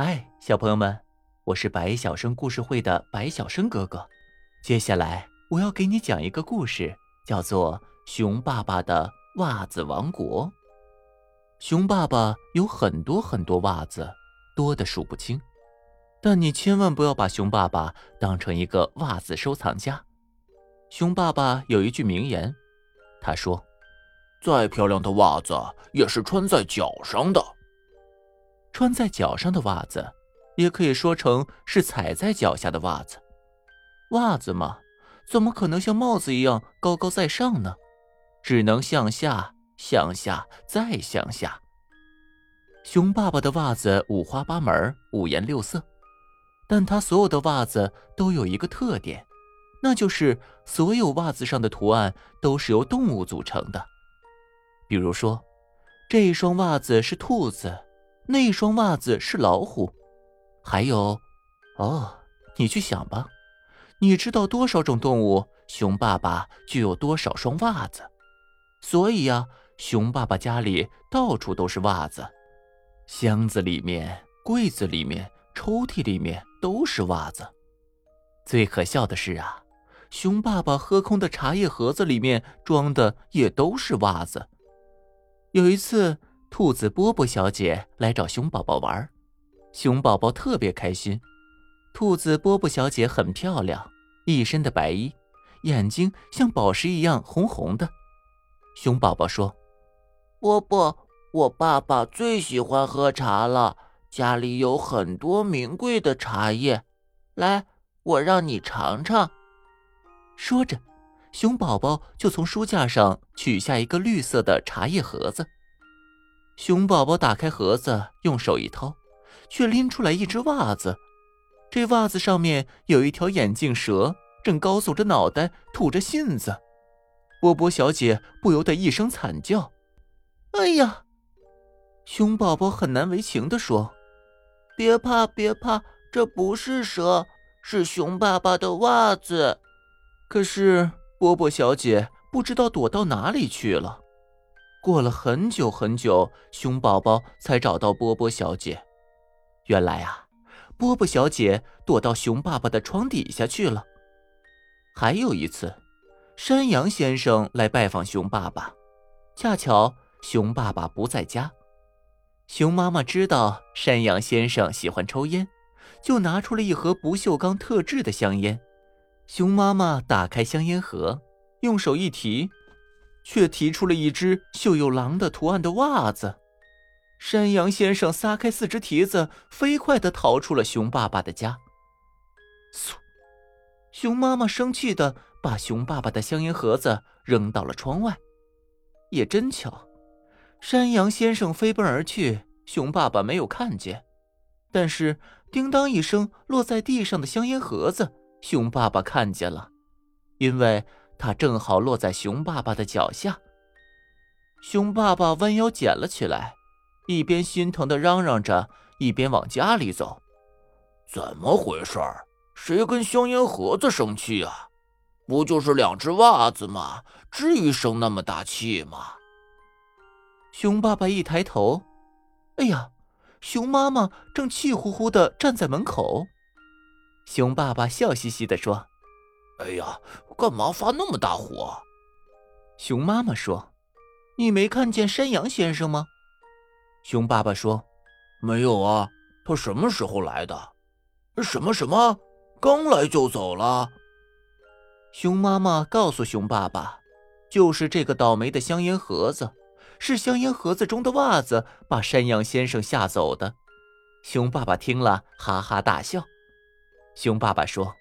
嗨，小朋友们，我是白小生故事会的白小生哥哥。接下来我要给你讲一个故事，叫做熊爸爸的袜子王国。熊爸爸有很多很多袜子，多得数不清。但你千万不要把熊爸爸当成一个袜子收藏家。熊爸爸有一句名言，他说：再漂亮的袜子也是穿在脚上的。穿在脚上的袜子，也可以说成是踩在脚下的袜子。袜子嘛，怎么可能像帽子一样高高在上呢？只能向下，向下，再向下。熊爸爸的袜子五花八门，五颜六色，但他所有的袜子都有一个特点，那就是所有袜子上的图案都是由动物组成的。比如说，这一双袜子是兔子，那一双袜子是老虎，还有，你去想吧，你知道多少种动物，熊爸爸就有多少双袜子。所以啊，熊爸爸家里到处都是袜子，箱子里面、柜子里面、抽屉里面都是袜子。最可笑的是啊，熊爸爸喝空的茶叶盒子里面装的也都是袜子。有一次，兔子波波小姐来找熊宝宝玩，熊宝宝特别开心。兔子波波小姐很漂亮，一身的白衣，眼睛像宝石一样红红的。熊宝宝说：波波，我爸爸最喜欢喝茶了，家里有很多名贵的茶叶，来，我让你尝尝。说着，熊宝宝就从书架上取下一个绿色的茶叶盒子。熊宝宝打开盒子，用手一掏，却拎出来一只袜子。这袜子上面有一条眼镜蛇，正高耸着脑袋，吐着信子。波波小姐不由得一声惨叫：哎呀！熊宝宝很难为情地说：别怕别怕，这不是蛇，是熊爸爸的袜子。可是波波小姐不知道躲到哪里去了。过了很久很久，熊宝宝才找到波波小姐。原来啊，波波小姐躲到熊爸爸的床底下去了。还有一次，山羊先生来拜访熊爸爸，恰巧熊爸爸不在家。熊妈妈知道山羊先生喜欢抽烟，就拿出了一盒不锈钢特制的香烟。熊妈妈打开香烟盒，用手一提，却提出了一只绣有狼的图案的袜子。山羊先生撒开四只蹄子，飞快地逃出了熊爸爸的家。嗖！熊妈妈生气地把熊爸爸的香烟盒子扔到了窗外。也真巧，山羊先生飞奔而去，熊爸爸没有看见。但是叮当一声落在地上的香烟盒子，熊爸爸看见了，因为它正好落在熊爸爸的脚下。熊爸爸弯腰捡了起来，一边心疼地嚷嚷着，一边往家里走。怎么回事？谁跟香烟盒子生气啊？不就是两只袜子吗？至于生那么大气吗？熊爸爸一抬头，哎呀，熊妈妈正气呼呼地站在门口。熊爸爸笑嘻嘻地说：哎呀，干嘛发那么大火？熊妈妈说：你没看见山羊先生吗？熊爸爸说：没有啊，他什么时候来的？什么？刚来就走了？熊妈妈告诉熊爸爸，就是这个倒霉的香烟盒子，是香烟盒子中的袜子把山羊先生吓走的。熊爸爸听了哈哈大笑。熊爸爸说：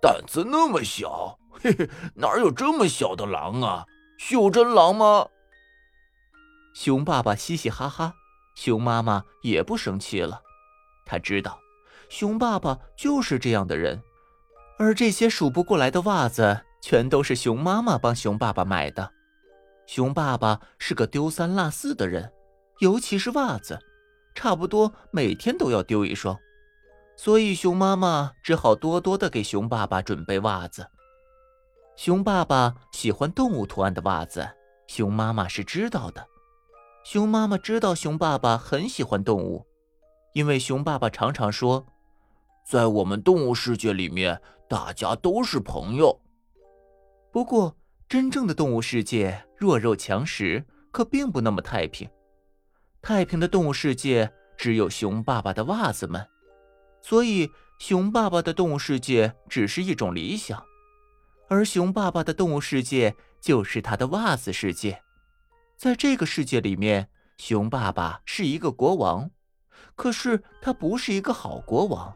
胆子那么小，哪有这么小的狼啊？袖珍狼吗？熊爸爸嘻嘻哈哈，熊妈妈也不生气了。他知道熊爸爸就是这样的人，而这些数不过来的袜子全都是熊妈妈帮熊爸爸买的。熊爸爸是个丢三落四的人，尤其是袜子，差不多每天都要丢一双。所以熊妈妈只好多多地给熊爸爸准备袜子。熊爸爸喜欢动物图案的袜子，熊妈妈是知道的。熊妈妈知道熊爸爸很喜欢动物，因为熊爸爸常常说，在我们动物世界里面，大家都是朋友。不过，真正的动物世界弱肉强食，可并不那么太平。太平的动物世界只有熊爸爸的袜子们，所以熊爸爸的动物世界只是一种理想，而熊爸爸的动物世界就是他的袜子世界。在这个世界里面，熊爸爸是一个国王，可是他不是一个好国王，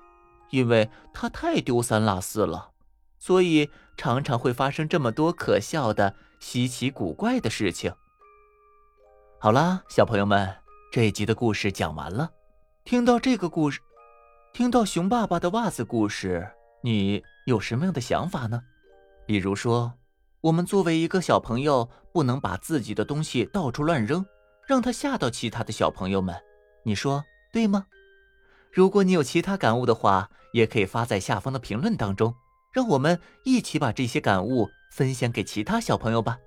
因为他太丢三落四了，所以常常会发生这么多可笑的、稀奇古怪的事情。好啦，小朋友们，这一集的故事讲完了。听到熊爸爸的袜子故事，你有什么样的想法呢？比如说，我们作为一个小朋友，不能把自己的东西到处乱扔，让他吓到其他的小朋友们，你说对吗？如果你有其他感悟的话，也可以发在下方的评论当中，让我们一起把这些感悟分享给其他小朋友吧。